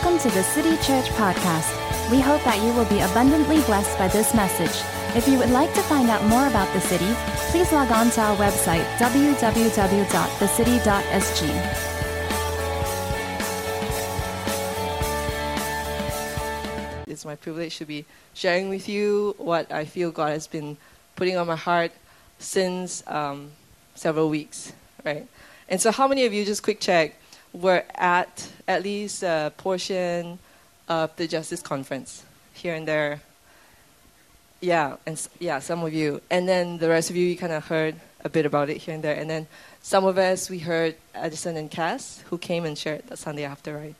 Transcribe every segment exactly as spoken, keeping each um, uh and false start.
Welcome to the City Church Podcast. We hope that you will be abundantly blessed by this message. If you would like to find out more about the city, please log on to our website, w w w dot the city dot s g. It's my privilege to be sharing with you what I feel God has been putting on my heart since um, several weeks, right? And so how many of you, just quick check, we're at at least a portion of the Justice Conference here and there. Yeah, and yeah, some of you. And then the rest of you, you kind of heard a bit about it here and there. And then some of us, we heard Addison and Cass, who came and shared that Sunday after, right?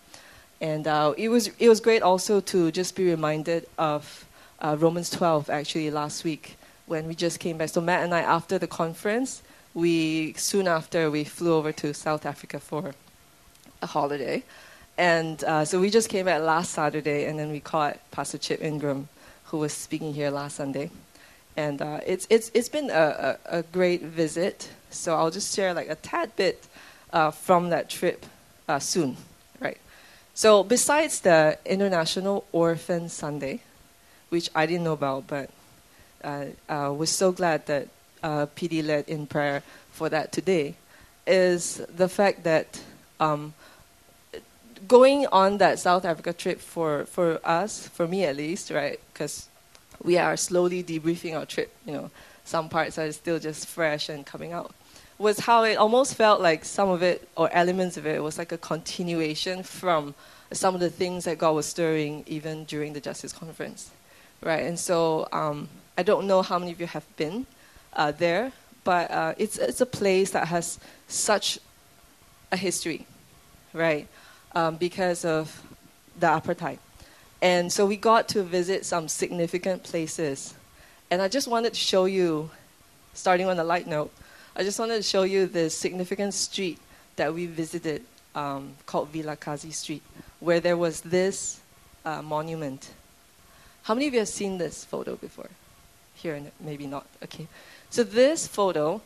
And uh, it was it was great also to just be reminded of uh, Romans twelve, actually, last week when we just came back. So Matt and I, after the conference, we soon after, we flew over to South Africa for a holiday, and uh, so we just came back last Saturday, and then we caught Pastor Chip Ingram, who was speaking here last Sunday, and uh, it's it's it's been a, a, a great visit. So I'll just share like a tad bit uh, from that trip uh, soon, right? So besides the International Orphan Sunday, which I didn't know about, but uh, uh, was so glad that uh, P D led in prayer for that today, is the fact that Um, going on that South Africa trip for, for us, for me at least, right? Because we are slowly debriefing our trip, you know. Some parts are still just fresh and coming out. Was how it almost felt like some of it, or elements of it, was like a continuation from some of the things that God was stirring even during the Justice Conference, right? And so um, I don't know how many of you have been uh, there, but uh, it's it's a place that has such a history, right, um, because of the apartheid. And so we got to visit some significant places. And I just wanted to show you, starting on a light note, I just wanted to show you this significant street that we visited um, called Vilakazi Street, where there was this uh, monument. How many of you have seen this photo before? Here and maybe not, okay. So this photo,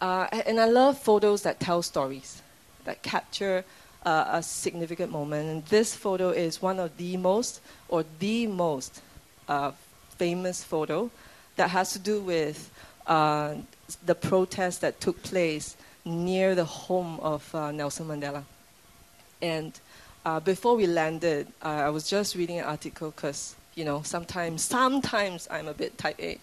Uh, and I love photos that tell stories, that capture uh, a significant moment. And this photo is one of the most, or the most uh, famous photo that has to do with uh, the protest that took place near the home of uh, Nelson Mandela. And uh, before we landed, uh, I was just reading an article because, you know, sometimes, sometimes I'm a bit type A.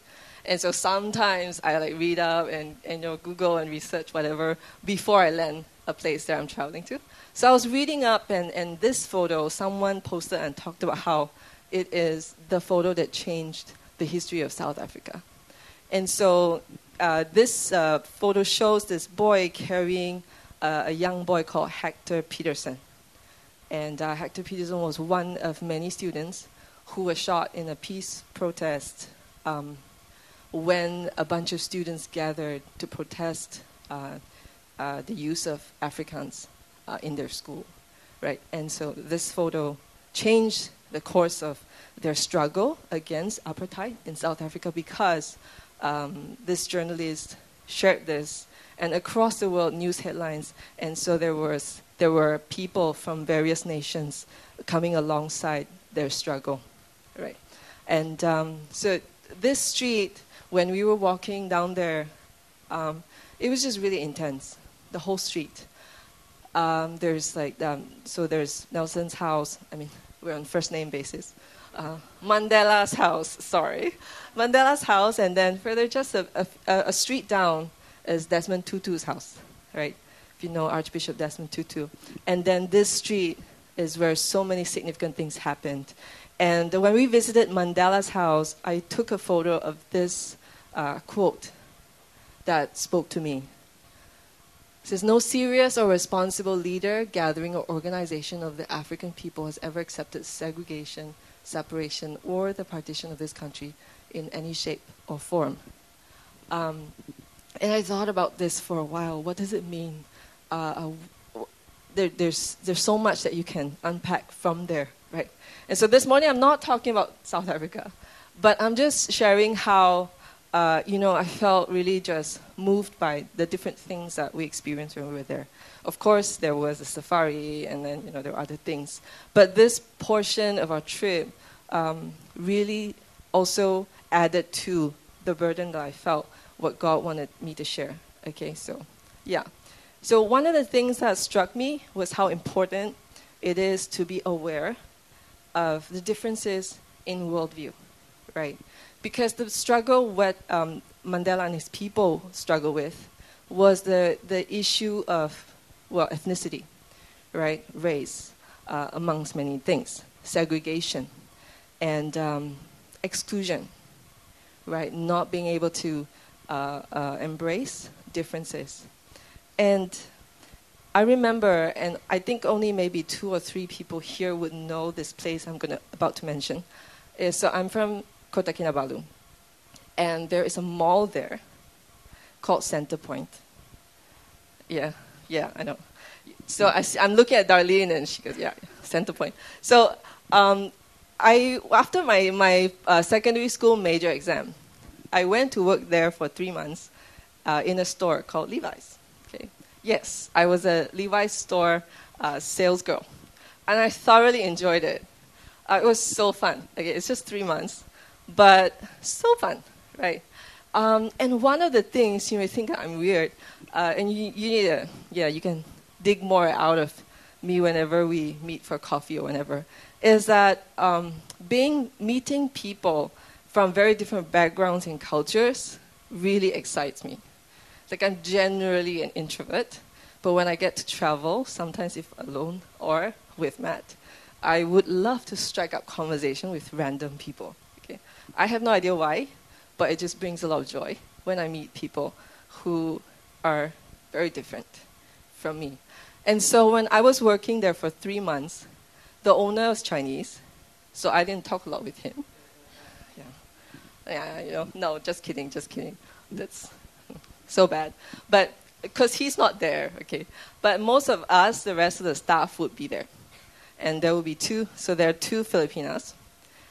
And so sometimes I like read up and, and you know, Google and research whatever before I land a place that I'm traveling to. So I was reading up, and, and this photo, someone posted and talked about how it is the photo that changed the history of South Africa. And so uh, this uh, photo shows this boy carrying uh, a young boy called Hector Peterson. And uh, Hector Peterson was one of many students who were shot in a peace protest um, when a bunch of students gathered to protest uh, uh, the use of Afrikaans uh, in their school, right? And so this photo changed the course of their struggle against apartheid in South Africa because um, this journalist shared this, and across the world news headlines, and so there was there were people from various nations coming alongside their struggle, right? And um, so this street, when we were walking down there, um, it was just really intense, the whole street. Um, there's like, um, so there's Nelson's house. I mean, we're on first name basis. Uh, Mandela's house, sorry. Mandela's house, and then further just a, a, a street down is Desmond Tutu's house, right? If you know Archbishop Desmond Tutu. And then this street is where so many significant things happened. And when we visited Mandela's house, I took a photo of this uh, quote that spoke to me. It says, "No serious or responsible leader, gathering, or organization of the African people has ever accepted segregation, separation, or the partition of this country in any shape or form." Um, and I thought about this for a while. What does it mean? Uh, there, there's, there's so much that you can unpack from there, right? And so this morning, I'm not talking about South Africa, but I'm just sharing how uh, you know, I felt really just moved by the different things that we experienced when we were there. Of course, there was a safari, and then, you know, there were other things. But this portion of our trip um, really also added to the burden that I felt what God wanted me to share. Okay, so, yeah. So one of the things that struck me was how important it is to be aware of the differences in worldview, right? Because the struggle what um, Mandela and his people struggle with was the, the issue of, well, ethnicity, right? Race, uh, amongst many things. Segregation and um, exclusion, right? Not being able to uh, uh, embrace differences. And I remember, and I think only maybe two or three people here would know this place I'm gonna about to mention. Uh, so I'm from Kota Kinabalu, and there is a mall there called Centerpoint. Yeah, yeah, I know. So I, I'm looking at Darlene, and she goes, "Yeah, Centerpoint." So um, I, after my my uh, secondary school major exam, I went to work there for three months uh, in a store called Levi's. Yes, I was a Levi's store uh, sales girl, and I thoroughly enjoyed it. Uh, it was so fun. Okay, it's just three months, but so fun, right? Um, and one of the things you may think I'm weird, uh, and you, you need to, yeah, you can dig more out of me whenever we meet for coffee or whenever, is that um, being meeting people from very different backgrounds and cultures really excites me. Like, I'm generally an introvert, but when I get to travel, sometimes if alone or with Matt, I would love to strike up conversation with random people. Okay? I have no idea why, but it just brings a lot of joy when I meet people who are very different from me. And so when I was working there for three months, the owner was Chinese, so I didn't talk a lot with him. Yeah, yeah, you know, no, just kidding, just kidding. That's so bad, but because he's not there, okay. But most of us, the rest of the staff would be there, and there will be two. So there are two Filipinas,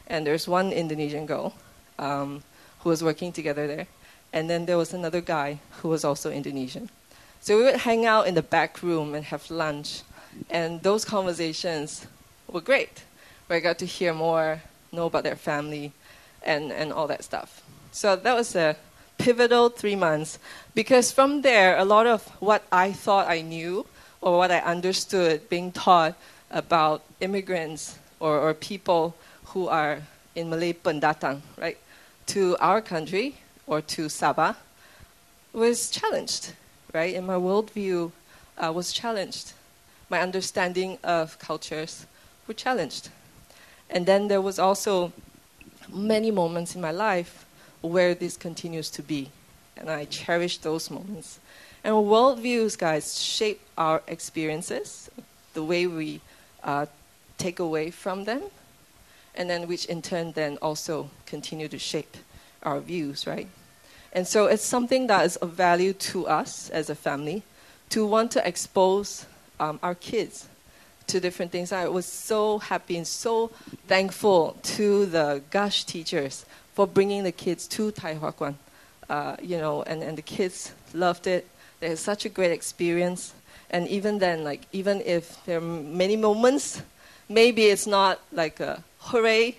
and there's one Indonesian girl um, who was working together there, and then there was another guy who was also Indonesian. So we would hang out in the back room and have lunch, and those conversations were great. Where I got to hear more, know about their family, and and all that stuff. So that was a pivotal three months, because from there, a lot of what I thought I knew or what I understood being taught about immigrants or, or people who are in Malay pendatang, right, to our country or to Sabah was challenged, right? And my worldview uh, was challenged. My understanding of cultures were challenged. And then there was also many moments in my life where this continues to be, and I cherish those moments. And worldviews, guys, shape our experiences, the way we uh, take away from them, and then which in turn then also continue to shape our views, right? And so it's something that is of value to us as a family, to want to expose um, our kids to different things. I was so happy and so thankful to the Gush teachers for bringing the kids to Tai Hwa Kwan, uh, you know, and, and the kids loved it. They had such a great experience. And even then, like, even if there are many moments, maybe it's not like a hooray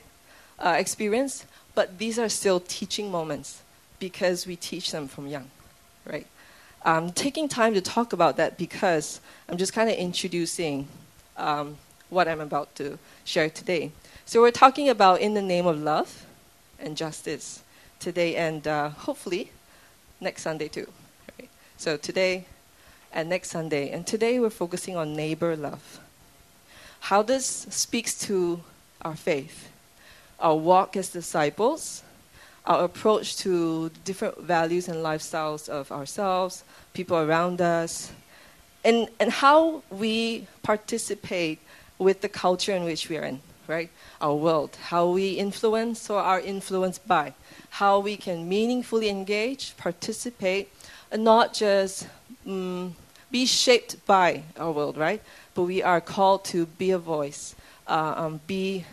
uh, experience, but these are still teaching moments because we teach them from young, right? I'm taking time to talk about that because I'm just kind of introducing um, what I'm about to share today. So we're talking about In the Name of Love and Justice today, and uh, hopefully next Sunday too. Right? So today and next Sunday. And today we're focusing on neighbor love. How this speaks to our faith, our walk as disciples, our approach to different values and lifestyles of ourselves, people around us, and, and how we participate with the culture in which we are in. Right? Our world, how we influence or are influenced by, how we can meaningfully engage, participate, and not just um, be shaped by our world, right? But we are called to be a voice, uh, um, be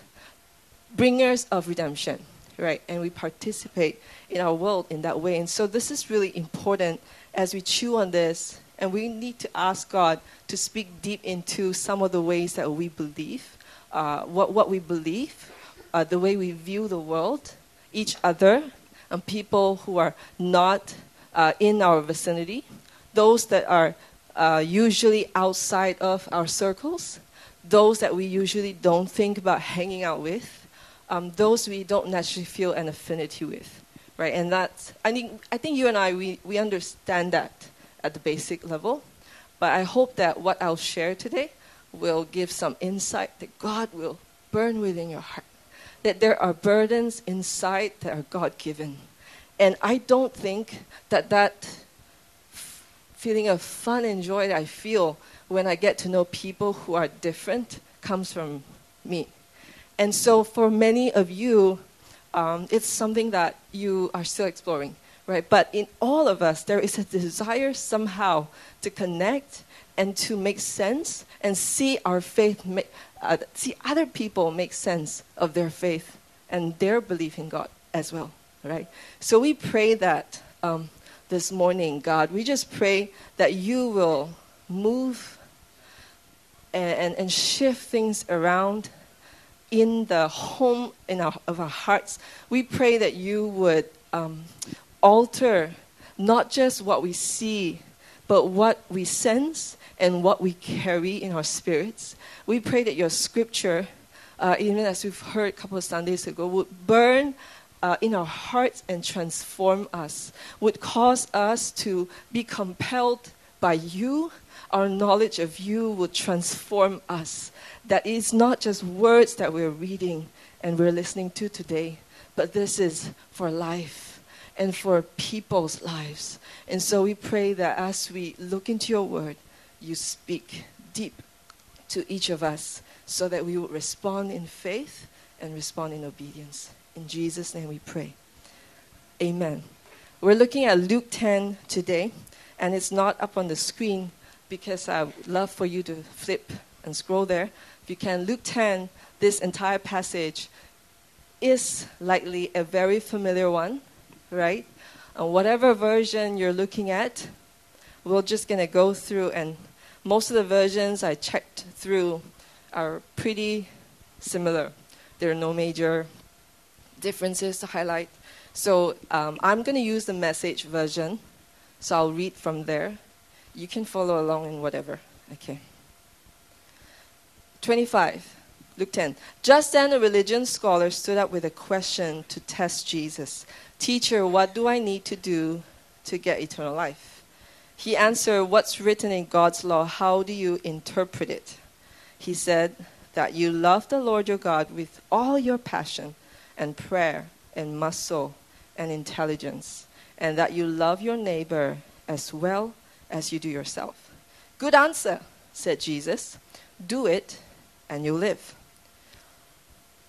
bringers of redemption, right? And we participate in our world in that way. And so this is really important as we chew on this, and we need to ask God to speak deep into some of the ways that we believe, uh, what, what we believe, uh, the way we view the world, each other, and people who are not uh, in our vicinity, those that are uh, usually outside of our circles, those that we usually don't think about hanging out with, um, those we don't naturally feel an affinity with, right? And that's, I think, I think you and I, we, we understand that at the basic level, but I hope that what I'll share today will give some insight that God will burn within your heart, that there are burdens inside that are God-given. And I don't think that that f- feeling of fun and joy that I feel when I get to know people who are different comes from me. And so for many of you, um, it's something that you are still exploring, right? But in all of us, there is a desire somehow to connect and to make sense and see our faith, ma- uh, see other people make sense of their faith and their belief in God as well, right? So we pray that um, this morning, God, we just pray that you will move and, and, and shift things around in the home in our, of our hearts. We pray that you would um, alter not just what we see, but what we sense and what we carry in our spirits. We pray that your scripture, uh, even as we've heard a couple of Sundays ago, would burn uh, in our hearts and transform us, would cause us to be compelled by you. Our knowledge of you will transform us. That is not just words that we're reading and we're listening to today, but this is for life and for people's lives. And so we pray that as we look into your word, you speak deep to each of us so that we will respond in faith and respond in obedience. In Jesus' name we pray. Amen. We're looking at Luke ten today, and it's not up on the screen because I would love for you to flip and scroll there. If you can, Luke ten, this entire passage is likely a very familiar one, right? And whatever version you're looking at, we're just going to go through, and most of the versions I checked through are pretty similar. There are no major differences to highlight. So um, I'm going to use the Message version, so I'll read from there. You can follow along in whatever. Okay. twenty-five, Luke ten. Just then a religious scholar stood up with a question to test Jesus. Teacher, what do I need to do to get eternal life? He answered, what's written in God's law? How do you interpret it? He said that you love the Lord your God with all your passion and prayer and muscle and intelligence, and that you love your neighbor as well as you do yourself. Good answer, said Jesus. Do it and you'll live.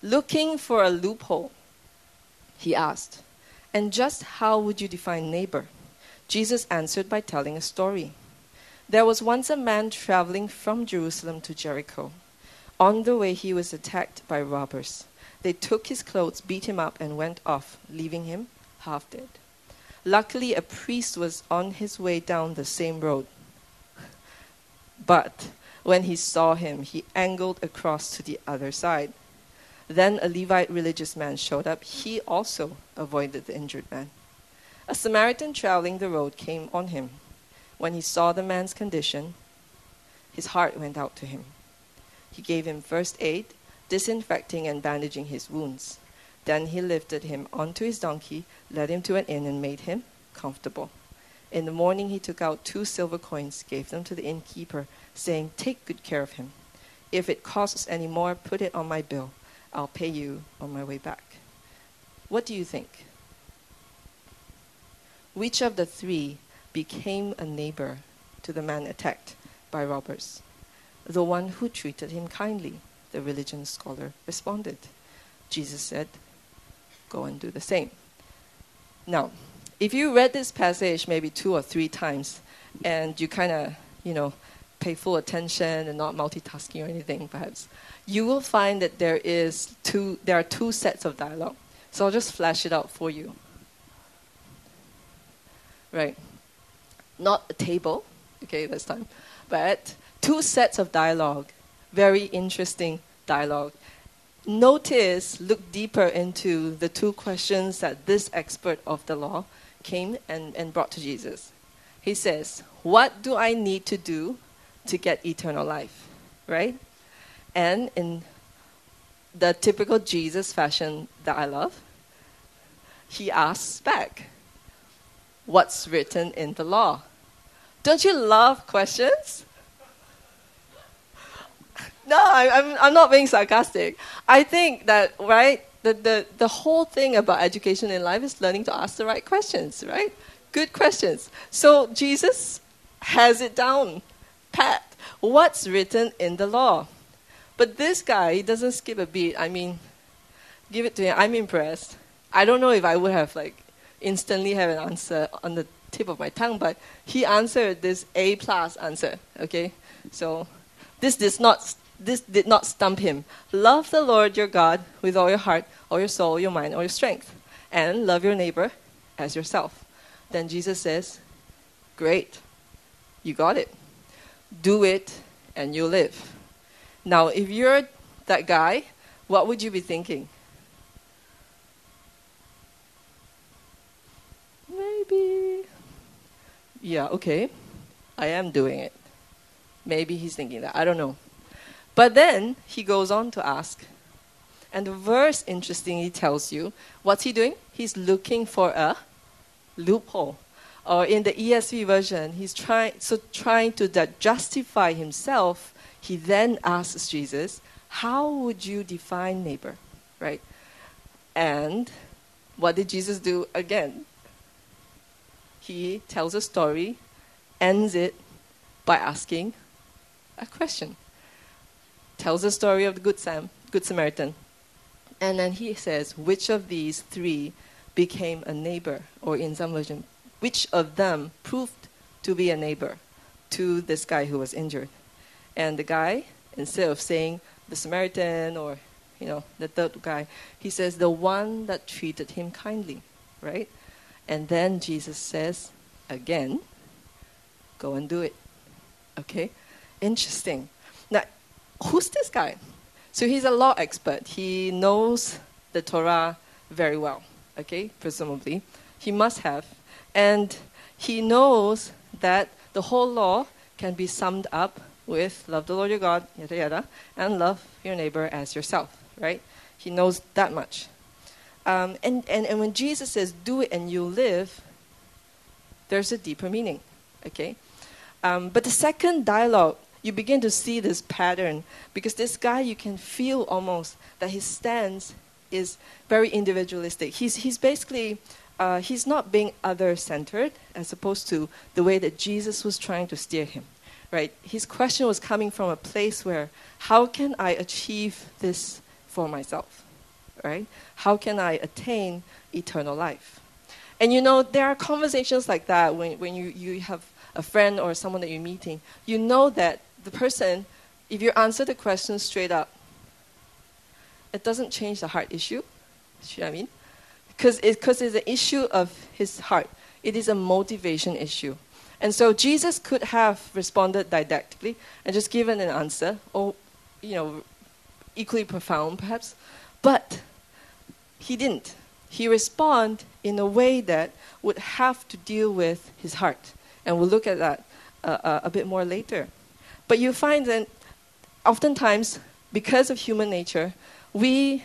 Looking for a loophole, he asked, and just how would you define neighbor? Jesus answered by telling a story. There was once a man traveling from Jerusalem to Jericho. On the way, he was attacked by robbers. They took his clothes, beat him up, and went off, leaving him half dead. Luckily, a priest was on his way down the same road. But when he saw him, he angled across to the other side. Then a Levite religious man showed up. He also avoided the injured man. A Samaritan traveling the road came on him. When he saw the man's condition, his heart went out to him. He gave him first aid, disinfecting and bandaging his wounds. Then he lifted him onto his donkey, led him to an inn, and made him comfortable. In the morning, he took out two silver coins, gave them to the innkeeper, saying, take good care of him. If it costs any more, put it on my bill. I'll pay you on my way back. What do you think? Which of the three became a neighbor to the man attacked by robbers? The one who treated him kindly, the religious scholar responded. Jesus said, go and do the same. Now, if you read this passage maybe two or three times and you kind of, you know, pay full attention and not multitasking or anything perhaps, you will find that there is two, there are two sets of dialogue. So I'll just flash it out for you. Right. Not a table, okay, this time, but two sets of dialogue, very interesting dialogue. Notice, look deeper into the two questions that this expert of the law came and, and brought to Jesus. He says, what do I need to do to get eternal life, right? And in the typical Jesus fashion that I love, he asks back, what's written in the law? Don't you love questions? No, I, I'm, I'm not being sarcastic. I think that, right, the, the, the whole thing about education in life is learning to ask the right questions, right? Good questions. So Jesus has it down, pat. What's written in the law? But this guy, he doesn't skip a beat. I mean, give it to him. I'm impressed. I don't know if I would have, like, instantly have an answer on the tip of my tongue, but he answered this A-plus answer, okay? So this does not... This did not stump him. Love the Lord your God with all your heart, all your soul, your mind, all your strength. And love your neighbor as yourself. Then Jesus says, great, you got it. Do it and you'll live. Now, if you're that guy, what would you be thinking? Maybe. Yeah, okay. I am doing it. Maybe he's thinking that. I don't know. But then he goes on to ask, and the verse interestingly tells you, what's he doing? He's looking for a loophole. Or in the E S V version, he's trying so trying to justify himself, he then asks Jesus, how would you define neighbor? Right? And what did Jesus do again? He tells a story, ends it by asking a question. Tells the story of the Good Sam, Good Samaritan. And then he says, which of these three became a neighbor? Or in some version, which of them proved to be a neighbor to this guy who was injured? And the guy, instead of saying the Samaritan or, you know, the third guy, he says the one that treated him kindly, right? And then Jesus says, again, go and do it. Okay? Interesting. Now, who's this guy? So he's a law expert. He knows the Torah very well, okay, presumably. He must have. And he knows that the whole law can be summed up with love the Lord your God, yada, yada, and love your neighbor as yourself, right? He knows that much. Um, and, and, and when Jesus says, do it and you'll live, there's a deeper meaning, okay? Um, but the second dialogue, you begin to see this pattern because this guy, you can feel almost that his stance is very individualistic. He's he's basically, uh, he's not being other-centered as opposed to the way that Jesus was trying to steer him, right? His question was coming from a place where, how can I achieve this for myself, right? How can I attain eternal life? And you know, there are conversations like that when, when you, you have a friend or someone that you're meeting, you know that the person, if you answer the question straight up, it doesn't change the heart issue. See what I mean? Because it, because it's an issue of his heart. It is a motivation issue. And so Jesus could have responded didactically and just given an answer, or, you know, equally profound perhaps. But he didn't. He responded in a way that would have to deal with his heart. And we'll look at that uh, uh, a bit more later. But you find that oftentimes, because of human nature, we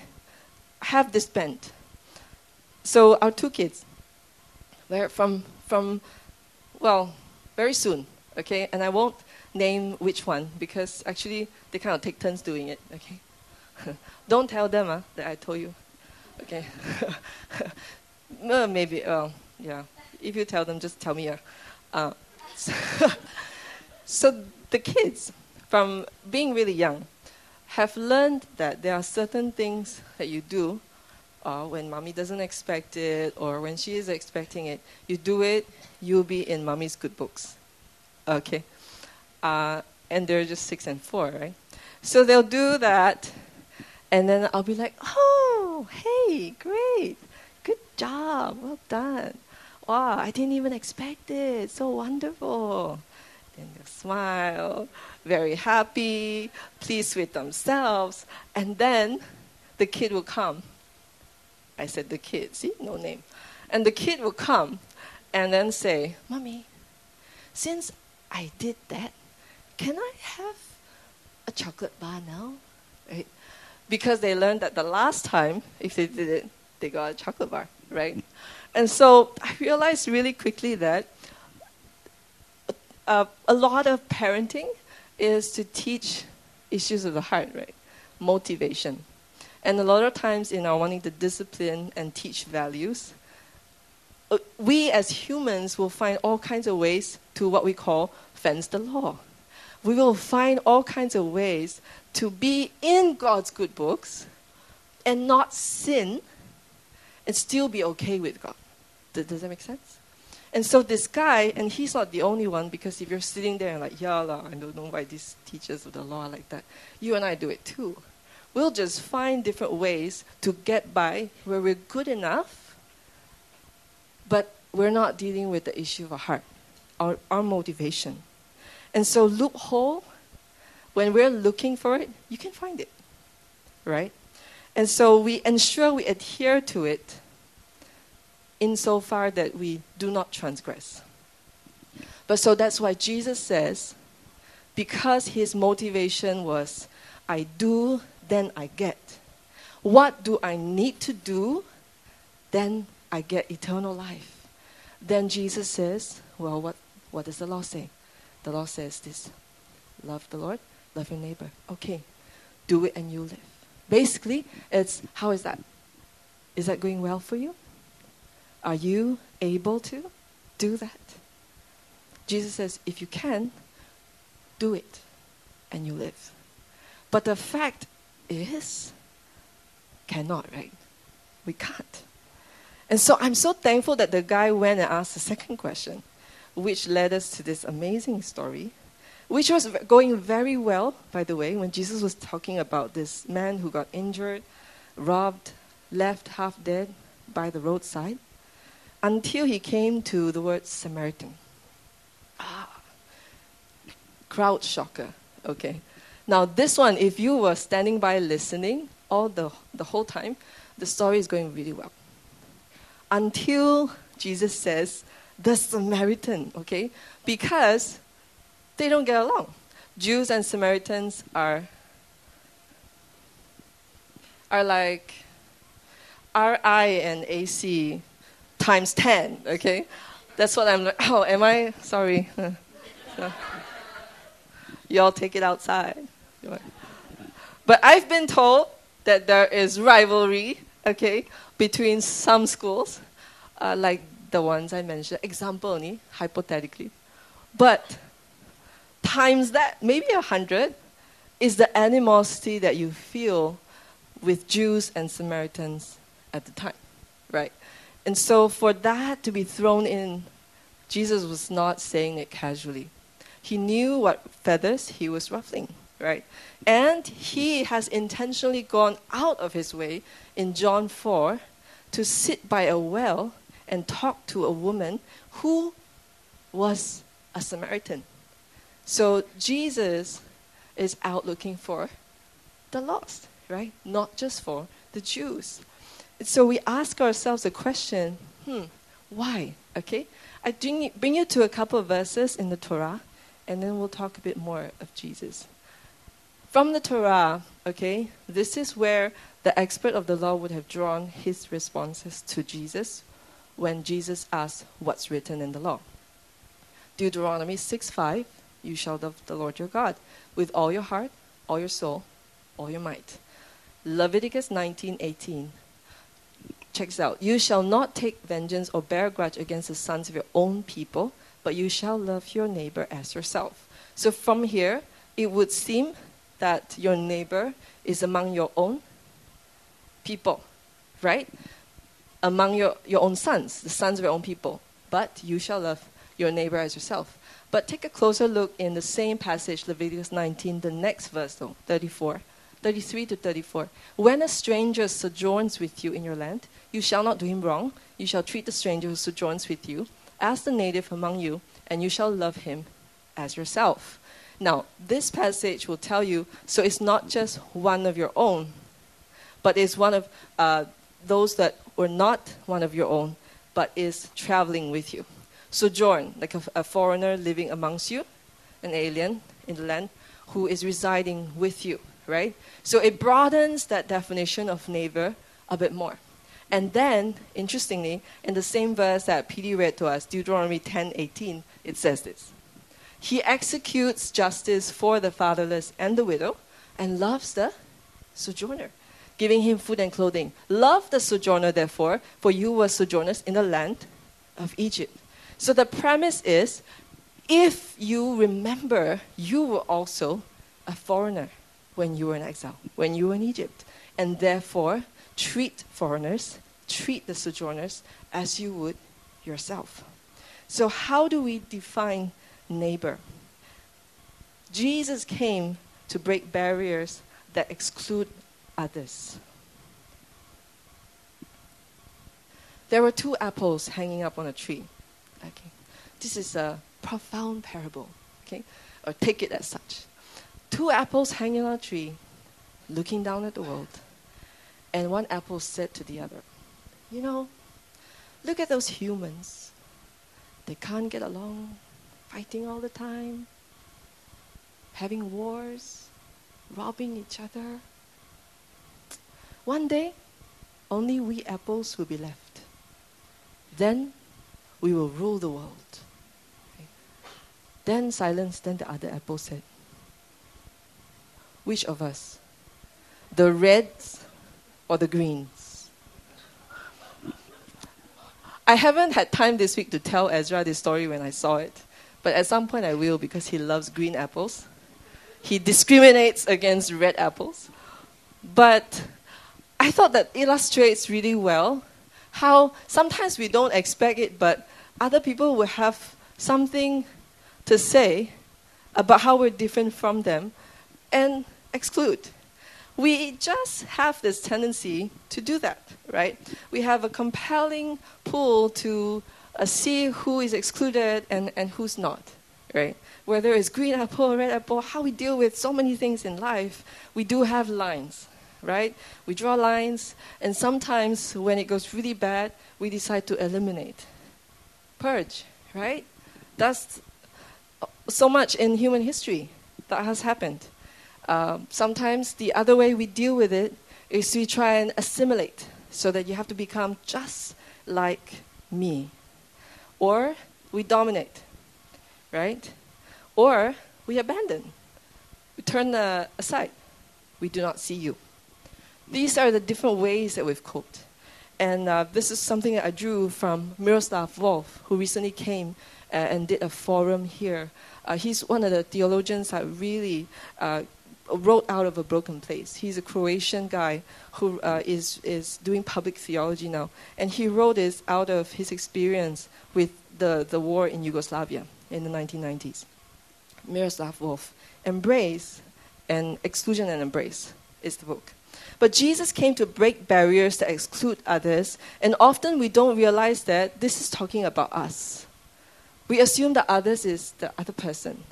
have this bent. So our two kids, they're from, from, well, very soon, okay? And I won't name which one, because actually they kind of take turns doing it, okay? Don't tell them uh, that I told you, okay? uh, maybe, well, yeah. If you tell them, just tell me. Uh, uh, so, so the kids, from being really young, have learned that there are certain things that you do uh, when mommy doesn't expect it or when she is expecting it. You do it, you'll be in mommy's good books. Okay? Uh, and they're just six and four, right? So they'll do that, and then I'll be like, oh, Oh, hey, great. Good job. Well done. Wow, I didn't even expect it. So wonderful. Then they smile, very happy, pleased with themselves. And then the kid will come. I said the kid, see, no name. And the kid will come and then say, Mommy, since I did that, can I have a chocolate bar now? Right? Because they learned that the last time, if they did it, they got a chocolate bar, right? And so I realized really quickly that uh, a lot of parenting is to teach issues of the heart, right? Motivation. And a lot of times in our wanting to discipline and teach values, we as humans will find all kinds of ways to what we call fence the law. We will find all kinds of ways to be in God's good books and not sin and still be okay with God. Th- does that make sense? And so this guy, and he's not the only one, because if you're sitting there and like, yeah, la, I don't know why these teachers of the law are like that, you and I do it too. We'll just find different ways to get by where we're good enough, but we're not dealing with the issue of our heart, our, our motivation. And so loophole, when we're looking for it, you can find it, right? And so we ensure we adhere to it insofar that we do not transgress. But so that's why Jesus says, because his motivation was, I do, then I get. What do I need to do? Then I get eternal life. Then Jesus says, well, what, what does the law say? The law says this, love the Lord, love your neighbor. Okay, do it and you live. Basically, it's how is that? Is that going well for you? Are you able to do that? Jesus says, if you can, do it and you live. But the fact is, cannot, right? We can't. And so I'm so thankful that the guy went and asked the second question, which led us to this amazing story, which was going very well, by the way, when Jesus was talking about this man who got injured, robbed, left half dead by the roadside, until he came to the word Samaritan. Ah, crowd shocker, okay. Now this one, if you were standing by listening all the, the whole time, the story is going really well. Until Jesus says, the Samaritan, okay? Because they don't get along. Jews and Samaritans are are like R I and A C times ten, okay? That's what I'm like, oh, am I? Sorry. Y'all take it outside. But I've been told that there is rivalry, okay, between some schools, uh, like the ones I mentioned, example only, hypothetically. But times that, maybe a hundred, is the animosity that you feel with Jews and Samaritans at the time, right? And so for that to be thrown in, Jesus was not saying it casually. He knew what feathers he was ruffling, right? And he has intentionally gone out of his way in John four to sit by a well and talk to a woman who was a Samaritan. So Jesus is out looking for the lost, right? Not just for the Jews. So we ask ourselves the question, hmm, why? Okay, I bring you to a couple of verses in the Torah, and then we'll talk a bit more of Jesus. From the Torah, okay, this is where the expert of the law would have drawn his responses to Jesus when Jesus asked what's written in the law. Deuteronomy six five, you shall love the Lord your God with all your heart, all your soul, all your might. Leviticus nineteen eighteen, check this out. You shall not take vengeance or bear a grudge against the sons of your own people, but you shall love your neighbor as yourself. So from here, it would seem that your neighbor is among your own people, right? Among your, your own sons, the sons of your own people. But you shall love your neighbor as yourself. But take a closer look in the same passage, Leviticus nineteen, the next verse though, thirty-four thirty-three to thirty-four. When a stranger sojourns with you in your land, you shall not do him wrong. You shall treat the stranger who sojourns with you as the native among you, and you shall love him as yourself. Now, this passage will tell you, so it's not just one of your own, but it's one of uh, those that were not one of your own, but is traveling with you. Sojourn, like a, a foreigner living amongst you, an alien in the land, who is residing with you, right? So it broadens that definition of neighbor a bit more. And then, interestingly, in the same verse that P D read to us, Deuteronomy ten eighteen, it says this. He executes justice for the fatherless and the widow and loves the sojourner, giving him food and clothing. Love the sojourner, therefore, for you were sojourners in the land of Egypt. So the premise is, if you remember, you were also a foreigner when you were in exile, when you were in Egypt. And therefore, treat foreigners, treat the sojourners as you would yourself. So how do we define neighbor? Jesus came to break barriers that exclude others. There were two apples hanging up on a tree. Okay. This is a profound parable, okay? Or take it as such. Two apples hanging on a tree, looking down at the world, and one apple said to the other, you know, look at those humans. They can't get along, fighting all the time, having wars, robbing each other. One day, only we apples will be left. Then we will rule the world. Okay. Then silence, then the other apple said, which of us? The reds or the greens? I haven't had time this week to tell Ezra this story when I saw it, but at some point I will, because he loves green apples. He discriminates against red apples. But I thought that illustrates really well how sometimes we don't expect it, but other people will have something to say about how we're different from them and exclude. We just have this tendency to do that, right? We have a compelling pull to uh, see who is excluded and, and who's not, right? Whether it's green apple, red apple, how we deal with so many things in life, we do have lines, right? We draw lines, and sometimes when it goes really bad, we decide to eliminate. Purge, right? That's so much in human history that has happened. Um, sometimes the other way we deal with it is we try and assimilate, so that you have to become just like me. Or we dominate, right? Or we abandon. We turn uh, aside. We do not see you. These are the different ways that we've coped. And uh, this is something that I drew from Miroslav Volf, who recently came uh, and did a forum here. Uh, he's one of the theologians that really uh, wrote out of a broken place. He's a Croatian guy who uh, is, is doing public theology now. And he wrote this out of his experience with the, the war in Yugoslavia in the nineteen nineties. Miroslav Volf, Embrace and Exclusion and Embrace is the book. But Jesus came to break barriers that exclude others, and often we don't realize that this is talking about us. We assume that others is the other person.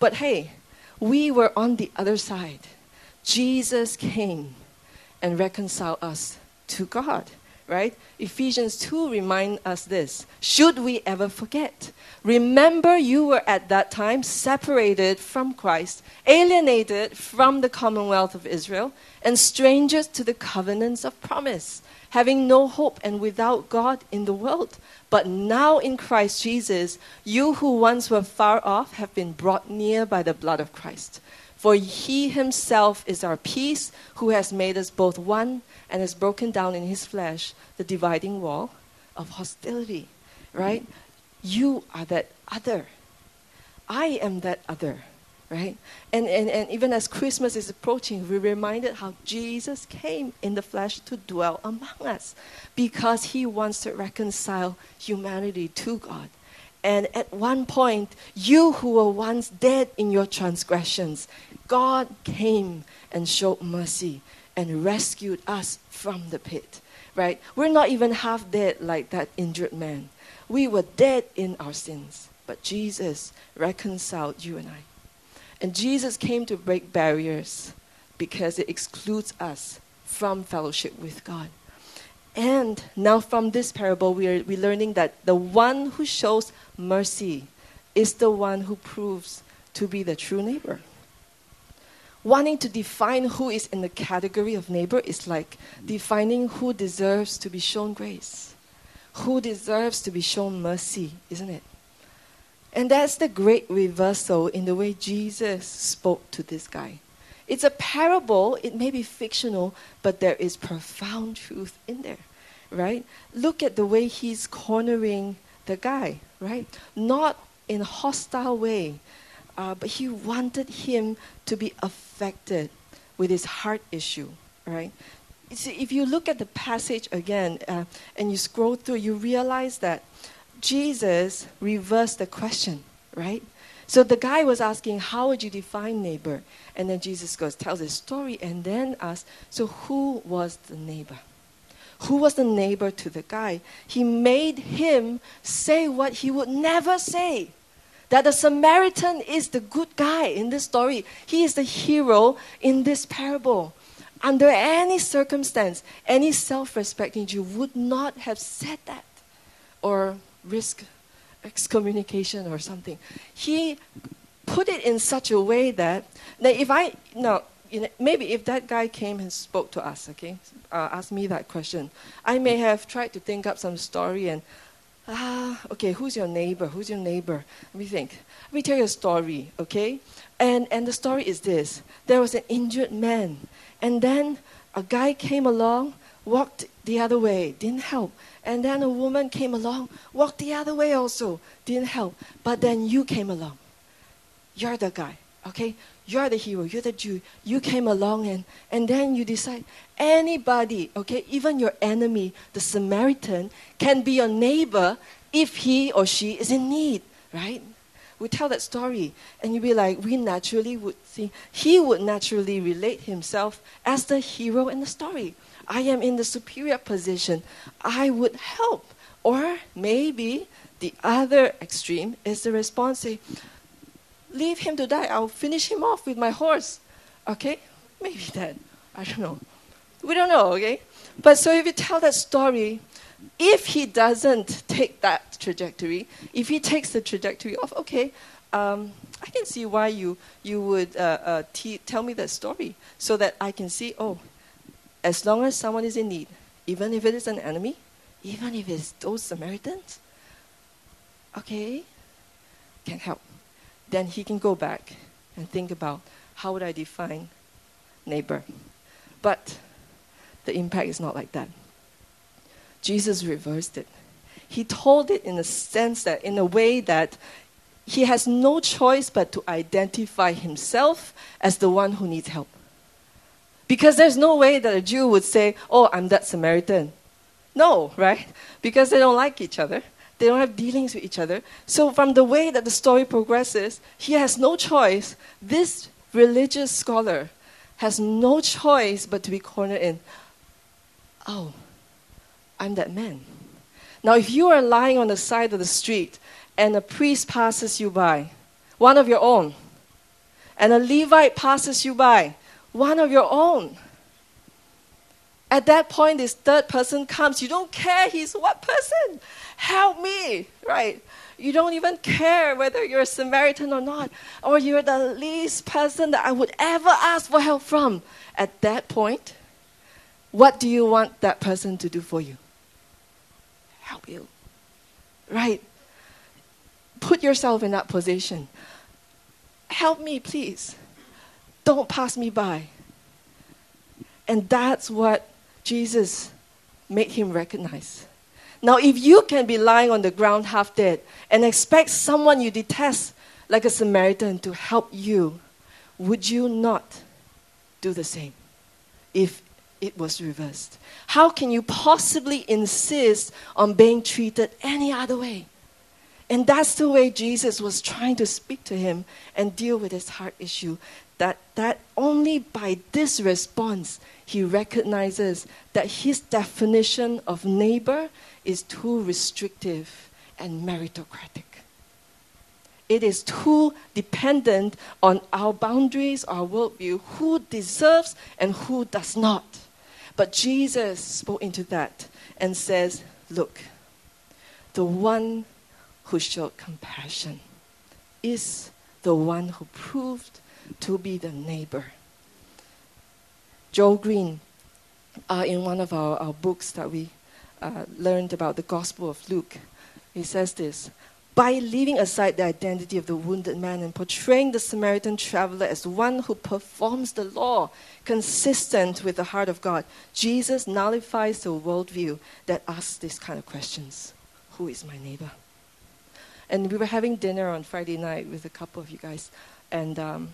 But hey, we were on the other side. Jesus came and reconciled us to God, right? Ephesians two reminds us this. Should we ever forget? Remember, you were at that time separated from Christ, alienated from the commonwealth of Israel, and strangers to the covenants of promise, having no hope and without God in the world. But now in Christ Jesus, you who once were far off have been brought near by the blood of Christ. For he himself is our peace, who has made us both one and has broken down in his flesh the dividing wall of hostility, right? You are that other. I am that other, right? And, and, and even as Christmas is approaching, we're reminded how Jesus came in the flesh to dwell among us, because he wants to reconcile humanity to God. And at one point, you who were once dead in your transgressions, God came and showed mercy and rescued us from the pit, right? We're not even half dead like that injured man. We were dead in our sins, but Jesus reconciled you and I. And Jesus came to break barriers because it excludes us from fellowship with God. And now from this parable, we are we're learning that the one who shows mercy is the one who proves to be the true neighbor. Wanting to define who is in the category of neighbor is like defining who deserves to be shown grace, who deserves to be shown mercy, isn't it? And that's the great reversal in the way Jesus spoke to this guy. It's a parable, it may be fictional, but there is profound truth in there, right? Look at the way he's cornering the guy, right? Not in a hostile way, uh, but he wanted him to be affected with his heart issue, right? See, if you look at the passage again uh, and you scroll through, you realize that Jesus reversed the question, right? So the guy was asking, how would you define neighbor? And then Jesus goes, tells his story, and then asks, so who was the neighbor? Who was the neighbor to the guy? He made him say what he would never say, that the Samaritan is the good guy in this story. He is the hero in this parable. Under any circumstance, any self-respecting Jew would not have said that or risk excommunication or something. He put it in such a way that, that if I, now, you know, maybe if that guy came and spoke to us, okay, uh, asked me that question, I may have tried to think up some story and, ah, okay, who's your neighbor? Who's your neighbor? Let me think. Let me tell you a story, okay? And, and the story is this. There was an injured man, and then a guy came along, walked the other way, didn't help. And then a woman came along, walked the other way also, didn't help. But then you came along. You're the guy, okay? You're the hero, you're the Jew. You came along and, and then you decide anybody, okay, even your enemy, the Samaritan, can be your neighbor if he or she is in need, right? We tell that story and you'd be like, we naturally would think, he would naturally relate himself as the hero in the story. I am in the superior position, I would help. Or maybe the other extreme is the response, say, leave him to die, I'll finish him off with my horse. Okay? Maybe that, I don't know. We don't know, okay? But so if you tell that story, if he doesn't take that trajectory, if he takes the trajectory of, okay, um, I can see why you, you would uh, uh, t- tell me that story, so that I can see, oh, as long as someone is in need, even if it is an enemy, even if it's those Samaritans, okay, can help. Then he can go back and think about, how would I define neighbor? But the impact is not like that. Jesus reversed it. He told it in a sense that, in a way that he has no choice but to identify himself as the one who needs help. Because there's no way that a Jew would say, oh, I'm that Samaritan. No, right? Because they don't like each other. They don't have dealings with each other. So from the way that the story progresses, he has no choice. This religious scholar has no choice but to be cornered in, oh, I'm that man. Now, if you are lying on the side of the street and a priest passes you by, one of your own, and a Levite passes you by, one of your own. At that point, this third person comes. You don't care he's what person. Help me, right? You don't even care whether you're a Samaritan or not, or you're the least person that I would ever ask for help from. At that point, what do you want that person to do for you? Help you, right? Put yourself in that position. Help me, please. Don't pass me by. And that's what Jesus made him recognize. Now, if you can be lying on the ground half dead and expect someone you detest, like a Samaritan, to help you, would you not do the same if it was reversed? How can you possibly insist on being treated any other way? And that's the way Jesus was trying to speak to him and deal with his heart issue. That, that only by this response, he recognizes that his definition of neighbor is too restrictive and meritocratic. It is too dependent on our boundaries, our worldview, who deserves and who does not. But Jesus spoke into that and says, look, the one who showed compassion is the one who proved to be the neighbor. Joel Green, uh, in one of our, our books that we uh, learned about the Gospel of Luke, he says this: by leaving aside the identity of the wounded man and portraying the Samaritan traveler as one who performs the law consistent with the heart of God, Jesus nullifies the worldview that asks these kind of questions. Who is my neighbor? And we were having dinner on Friday night with a couple of you guys, and um,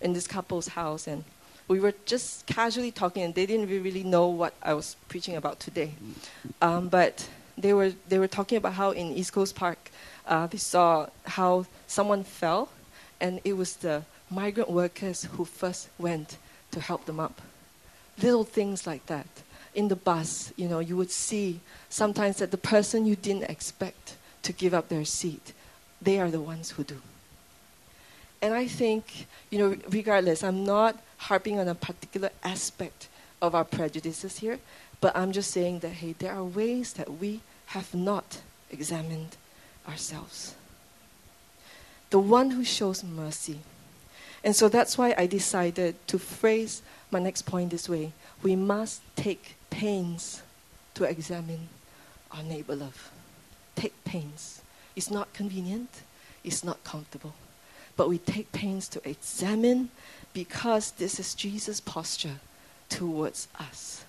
in this couple's house, and we were just casually talking, and they didn't really know what I was preaching about today. Um, but they were they were talking about how in East Coast Park, Uh, they saw how someone fell, and it was the migrant workers who first went to help them up. Little things like that. In the bus, you know, you would see sometimes that the person you didn't expect to give up their seat, they are the ones who do. And I think, you know, regardless, I'm not harping on a particular aspect of our prejudices here, but I'm just saying that, hey, there are ways that we have not examined ourselves. The one who shows mercy. And so that's why I decided to phrase my next point this way: we must take pains to examine our neighbor love. Take pains. It's not convenient, it's not comfortable, but we take pains to examine, because this is Jesus' posture towards us.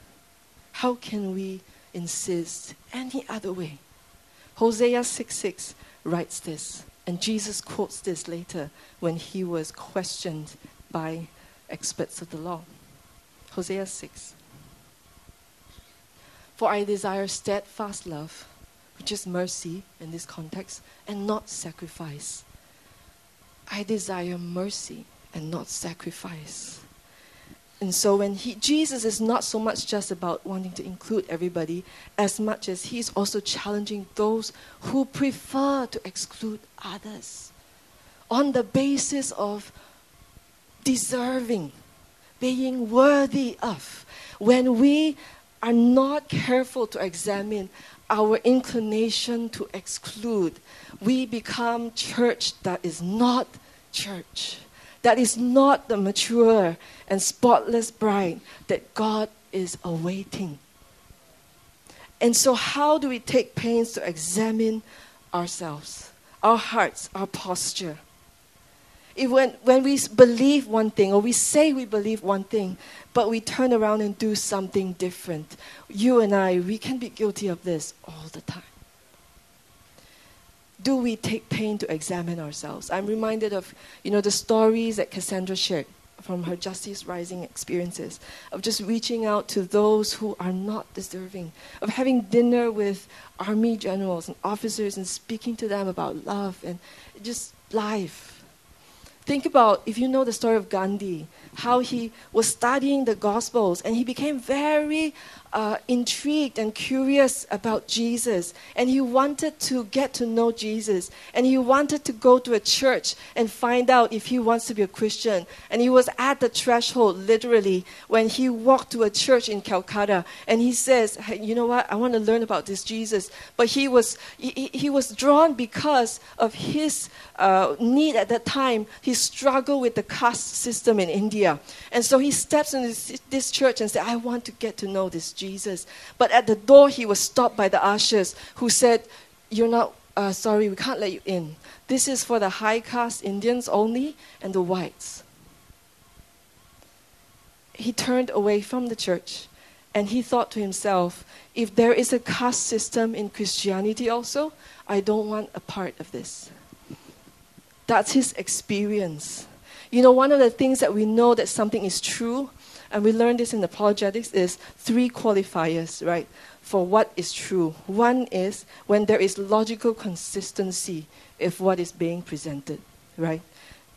How can we insist any other way? Hosea six six writes this, and Jesus quotes this later when he was questioned by experts of the law. Hosea six. For I desire steadfast love, which is mercy in this context, and not sacrifice. I desire mercy and not sacrifice. And so when he, Jesus is not so much just about wanting to include everybody, as much as he's also challenging those who prefer to exclude others on the basis of deserving, being worthy of. When we are not careful to examine our inclination to exclude, we become church that is not church. That is not the mature and spotless bride that God is awaiting. And so how do we take pains to examine ourselves, our hearts, our posture? If when, when we believe one thing, or we say we believe one thing, but we turn around and do something different, you and I, we can be guilty of this all the time. Do we take pain to examine ourselves? I'm reminded of, you know, the stories that Cassandra shared from her Justice Rising experiences, of just reaching out to those who are not deserving, of having dinner with army generals and officers and speaking to them about love and just life. Think about, if you know the story of Gandhi, how he was studying the Gospels and he became very uh, intrigued and curious about Jesus. And he wanted to get to know Jesus. And he wanted to go to a church and find out if he wants to be a Christian. And he was at the threshold, literally, when he walked to a church in Calcutta. And he says, hey, you know what, I want to learn about this Jesus. But he was, he, he was drawn because of his uh, need at that time. He struggle with the caste system in India. And so he steps into this, this church and said, I want to get to know this Jesus. But at the door, he was stopped by the ushers who said, you're not, uh, sorry, we can't let you in. This is for the high caste Indians only and the whites. He turned away from the church and he thought to himself, if there is a caste system in Christianity also, I don't want a part of this. That's his experience. You know, one of the things that we know that something is true, and we learned this in apologetics, is three qualifiers, right, for what is true. One is when there is logical consistency if what is being presented, right,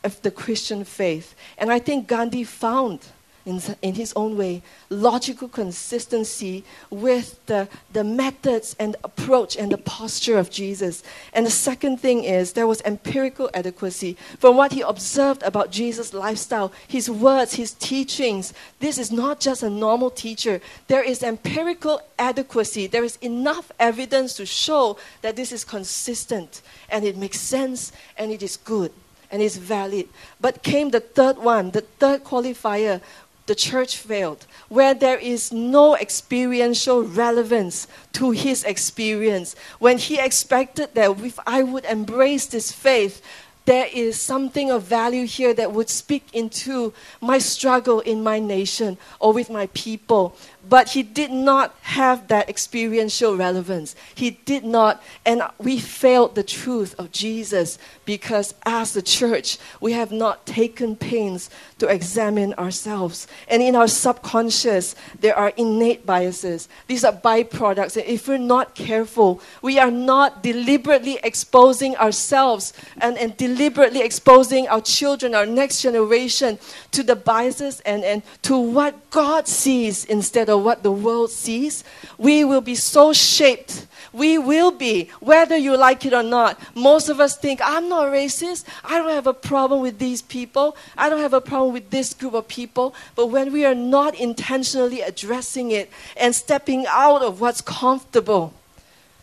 of the Christian faith. And I think Gandhi found, in, in his own way, logical consistency with the, the methods and approach and the posture of Jesus. And the second thing is there was empirical adequacy. From what he observed about Jesus' lifestyle, his words, his teachings, this is not just a normal teacher. There is empirical adequacy. There is enough evidence to show that this is consistent and it makes sense and it is good. And it's valid. But came the third one, the third qualifier, the church failed, where there is no experiential relevance to his experience. When he expected that if I would embrace this faith, there is something of value here that would speak into my struggle in my nation or with my people. But he did not have that experiential relevance. He did not, and we failed the truth of Jesus because as the church, we have not taken pains to examine ourselves. And in our subconscious, there are innate biases. These are byproducts. And if we're not careful, we are not deliberately exposing ourselves and, and deliberately exposing our children, our next generation, to the biases and, and to what God sees instead of what the world sees. We will be so shaped. We will be, whether you like it or not. Most of us think, I'm not racist. I don't have a problem with these people. I don't have a problem with this group of people. But when we are not intentionally addressing it and stepping out of what's comfortable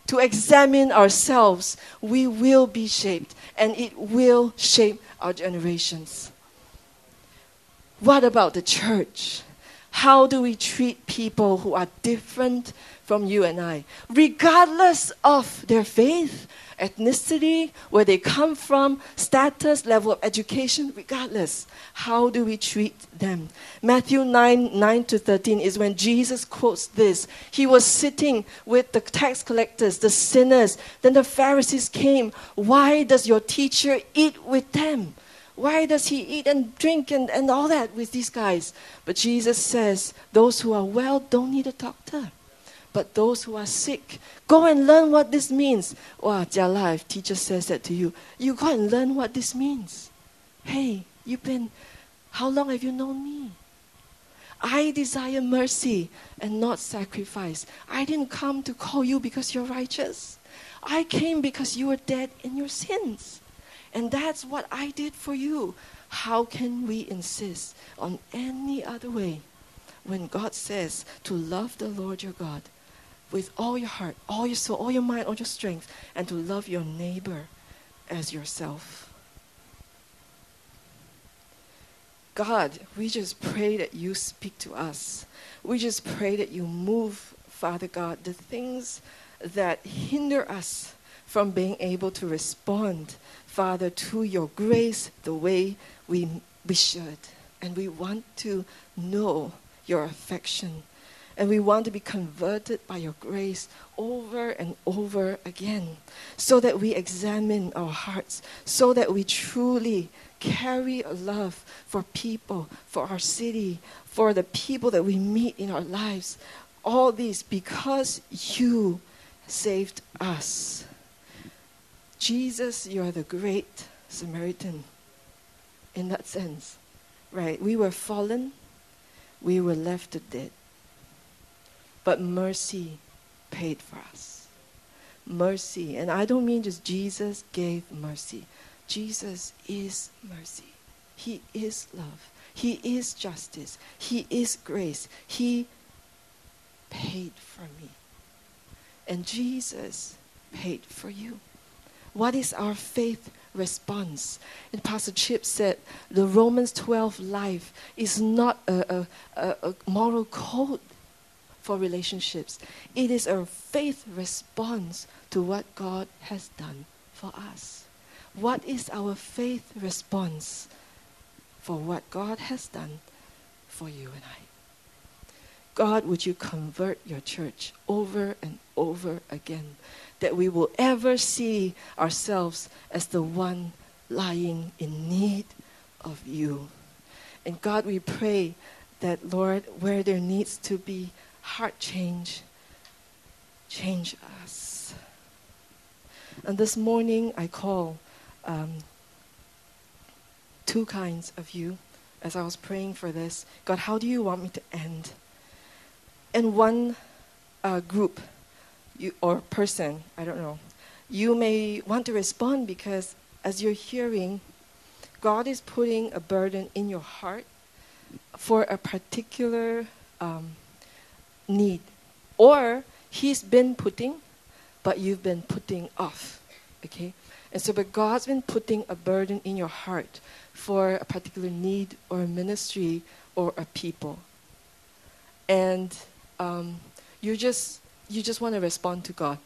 to examine ourselves, we will be shaped, and it will shape our generations. What about the church? How do we treat people who are different from you and I, regardless of their faith, ethnicity, where they come from, status, level of education, regardless? How do we treat them? Matthew nine, nine to thirteen is when Jesus quotes this. He was sitting with the tax collectors, the sinners. Then the Pharisees came. Why does your teacher eat with them? Why does he eat and drink and, and all that with these guys? But Jesus says, those who are well don't need a doctor, but those who are sick. Go and learn what this means. Wow, jialat, if teacher says that to you, you go and learn what this means. Hey, you've been, how long have you known me? I desire mercy and not sacrifice. I didn't come to call you because you're righteous. I came because you were dead in your sins. And that's what I did for you. How can we insist on any other way when God says to love the Lord your God with all your heart, all your soul, all your mind, all your strength, and to love your neighbor as yourself? God, we just pray that you speak to us. We just pray that you move, Father God, the things that hinder us from being able to respond, Father, to your grace the way we, we should. And we want to know your affection. And we want to be converted by your grace over and over again so that we examine our hearts, so that we truly carry a love for people, for our city, for the people that we meet in our lives. All these because you saved us. Jesus, you are the great Samaritan in that sense, right? We were fallen, we were left to dead. But mercy paid for us. Mercy, and I don't mean just Jesus gave mercy. Jesus is mercy. He is love. He is justice. He is grace. He paid for me. And Jesus paid for you. What is our faith response? And Pastor Chip said, the Romans twelve life is not a, a, a moral code for relationships. It is a faith response to what God has done for us. What is our faith response for what God has done for you and I? God, would you convert your church over and over again, that we will ever see ourselves as the one lying in need of you. And God, we pray that, Lord, where there needs to be heart change, change us. And this morning I call um, two kinds of you. As I was praying for this, God, how do you want me to end? And one uh, group you, or person, I don't know, you may want to respond because as you're hearing, God is putting a burden in your heart for a particular um, need. Or He's been putting, but you've been putting off, okay? And so, but God's been putting a burden in your heart for a particular need or a ministry or a people. And um, you just you just want to respond to God.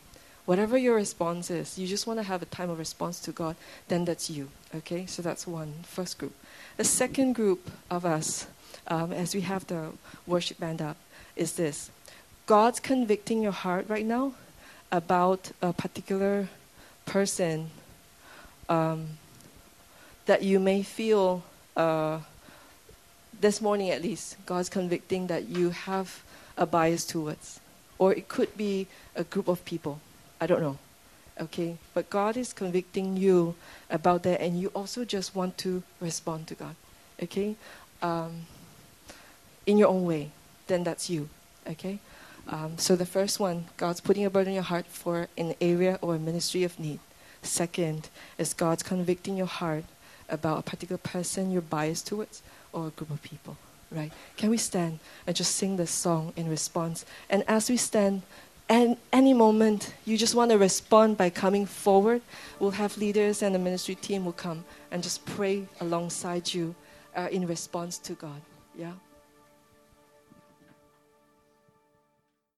Whatever your response is, you just want to have a time of response to God, then that's you, okay? So that's one, first group. The second group of us, um, as we have the worship band up, is this. God's convicting your heart right now about a particular person um, that you may feel, uh, this morning at least, God's convicting that you have a bias towards. Or it could be a group of people. I don't know. Okay? But God is convicting you about that, and you also just want to respond to God. Okay? Um, in your own way. Then that's you. Okay? Um, so the first one, God's putting a burden in your heart for an area or a ministry of need. Second is God's convicting your heart about a particular person you're biased towards or a group of people, right? Can we stand and just sing this song in response? And as we stand, and any moment you just want to respond by coming forward, we'll have leaders and the ministry team will come and just pray alongside you uh, in response to God, yeah?